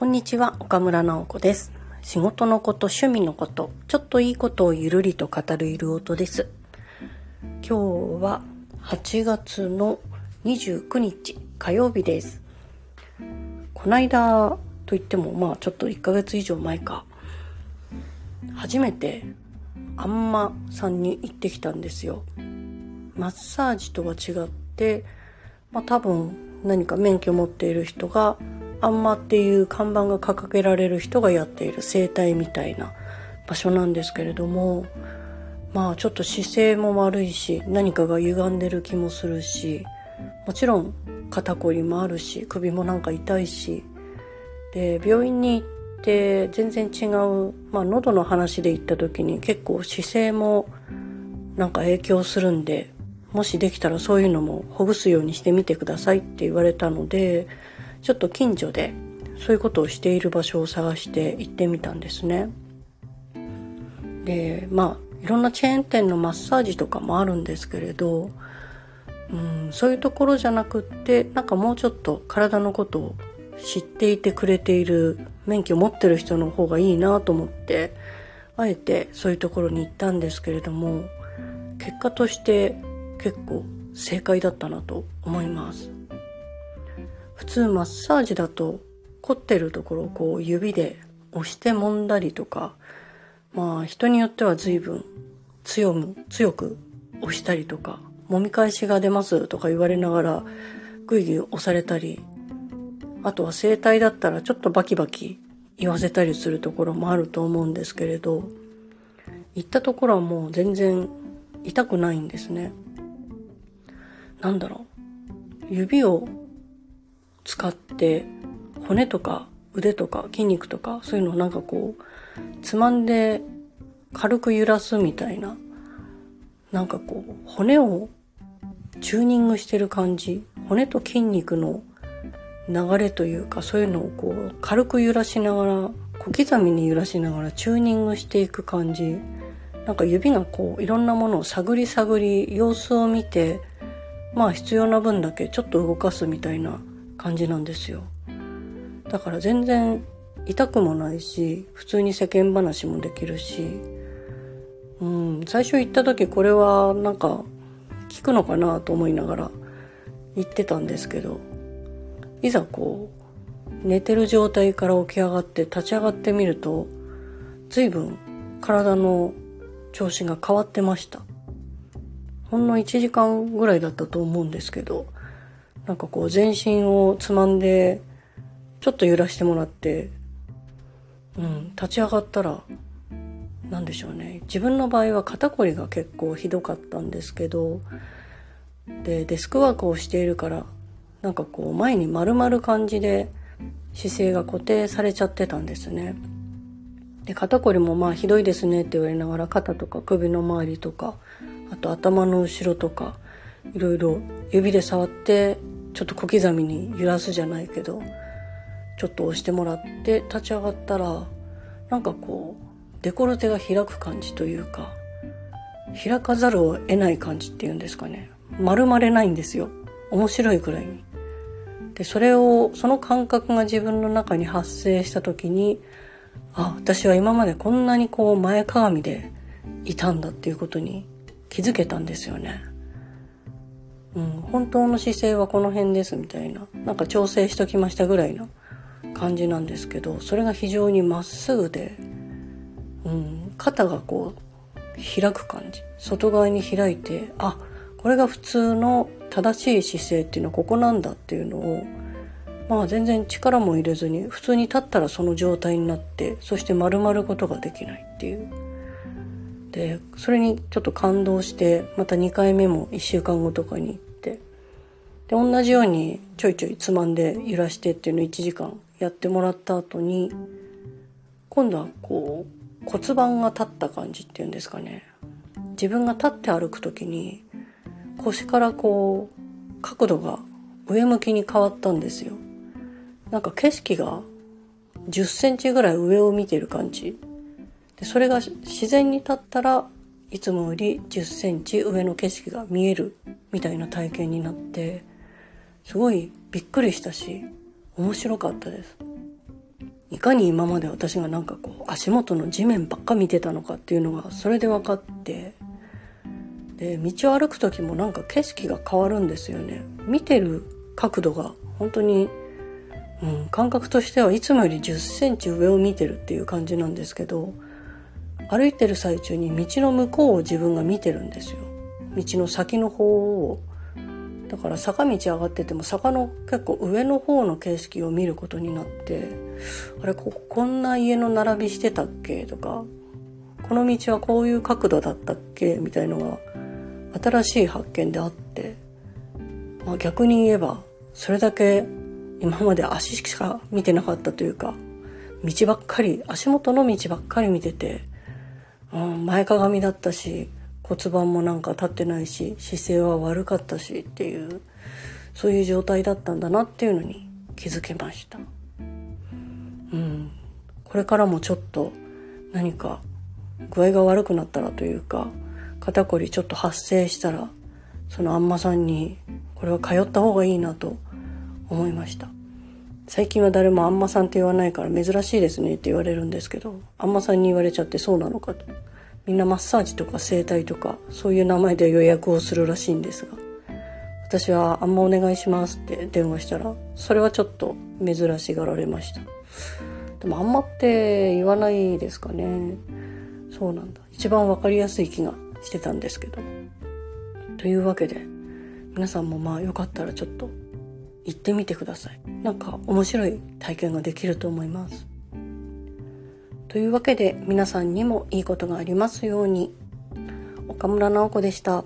こんにちは、岡村直子です。仕事のこと、趣味のこと、ちょっといいことをゆるりと語るゆる音です。今日は8月の29日火曜日です。こないだといってもちょっと1ヶ月以上前か、初めてあんまさんに行ってきたんですよ。マッサージとは違って、多分何か免許持っている人があんまっていう看板が掲げられる人がやっている整体みたいな場所なんですけれども、ちょっと姿勢も悪いし、何かが歪んでる気もするし、もちろん肩こりもあるし、首もなんか痛いしで、病院に行って全然違う、喉の話で行った時に結構姿勢もなんか影響するんで、もしできたらそういうのもほぐすようにしてみてくださいって言われたので、ちょっと近所でそういうことをしている場所を探して行ってみたんですね。で、いろんなチェーン店のマッサージとかもあるんですけれど、そういうところじゃなくって、なんかもうちょっと体のことを知っていてくれている、免許持ってる人の方がいいなと思って、あえてそういうところに行ったんですけれども、結果として結構正解だったなと思います。普通マッサージだと凝ってるところをこう指で押して揉んだりとか、人によっては随分強く押したりとか、揉み返しが出ますとか言われながらグイグイ押されたり、あとは整体だったらちょっとバキバキ言わせたりするところもあると思うんですけれど、行ったところはもう全然痛くないんですね。指を使って骨とか腕とか筋肉とかそういうのをなんかこうつまんで軽く揺らすみたいな、なんかこう骨をチューニングしてる感じ、骨と筋肉の流れというか、そういうのをこう軽く揺らしながら、小刻みに揺らしながらチューニングしていく感じ、なんか指がこういろんなものを探り探り様子を見て、必要な分だけちょっと動かすみたいな感じなんですよ。だから全然痛くもないし、普通に世間話もできるし、最初行った時これはなんか聞くのかなと思いながら行ってたんですけど、いざこう寝てる状態から起き上がって立ち上がってみると、随分体の調子が変わってました。ほんの1時間ぐらいだったと思うんですけど、なんかこう全身をつまんでちょっと揺らしてもらって、立ち上がったら、なんでしょうね。自分の場合は肩こりが結構ひどかったんですけど、でデスクワークをしているから、なんかこう前に丸まる感じで姿勢が固定されちゃってたんですね。で肩こりもひどいですねって言われながら、肩とか首の周りとか、あと頭の後ろとか、いろいろ指で触ってちょっと小刻みに揺らすじゃないけど、ちょっと押してもらって立ち上がったら、なんかこうデコルテが開く感じというか、開かざるを得ない感じっていうんですかね。丸まれないんですよ。面白いくらいに。でその感覚が自分の中に発生した時に、私は今までこんなにこう前かがみでいたんだっていうことに気づけたんですよね。本当の姿勢はこの辺ですみたいな、なんか調整しときましたぐらいな感じなんですけど、それが非常にまっすぐで、肩がこう開く感じ、外側に開いて、これが普通の正しい姿勢っていうのはここなんだっていうのを、全然力も入れずに普通に立ったらその状態になって、そして丸まることができないっていう。でそれにちょっと感動して、また2回目も1週間後とかに行って、で同じようにちょいちょいつまんで揺らしてっていうのを1時間やってもらった後に、今度はこう骨盤が立った感じっていうんですかね。自分が立って歩くときに腰からこう角度が上向きに変わったんですよ。なんか景色が10センチぐらい上を見てる感じで、それが自然に立ったらいつもより10センチ上の景色が見えるみたいな体験になって、すごいびっくりしたし面白かったです。いかに今まで私がなんかこう足元の地面ばっか見てたのかっていうのがそれで分かって、で道を歩く時もなんか景色が変わるんですよね。見てる角度が本当に、感覚としてはいつもより10センチ上を見てるっていう感じなんですけど、歩いてる最中に道の向こうを自分が見てるんですよ。道の先の方を、だから坂道上がってても坂の結構上の方の景色を見ることになって、あれ、こんな家の並びしてたっけとか、この道はこういう角度だったっけみたいのが新しい発見であって、まあ、逆に言えばそれだけ今まで足しか見てなかったというか、道ばっかり、足元の道ばっかり見てて、前かがみだったし骨盤もなんか立ってないし姿勢は悪かったしっていう、そういう状態だったんだなっていうのに気づけました。これからもちょっと何か具合が悪くなったらというか、肩こりちょっと発生したら、そのあんまさんにこれは通った方がいいなと思いました。最近は誰もあんまさんって言わないから珍しいですねって言われるんですけど、あんまさんに言われちゃってそうなのかと。みんなマッサージとか整体とかそういう名前で予約をするらしいんですが、私はあんまお願いしますって電話したら、それはちょっと珍しがられました。でもあんまって言わないですかね。そうなんだ、一番わかりやすい気がしてたんですけど。というわけで皆さんもまあよかったらちょっと行ってみてください。なんか面白い体験ができると思います。というわけで皆さんにもいいことがありますように。岡村直子でした。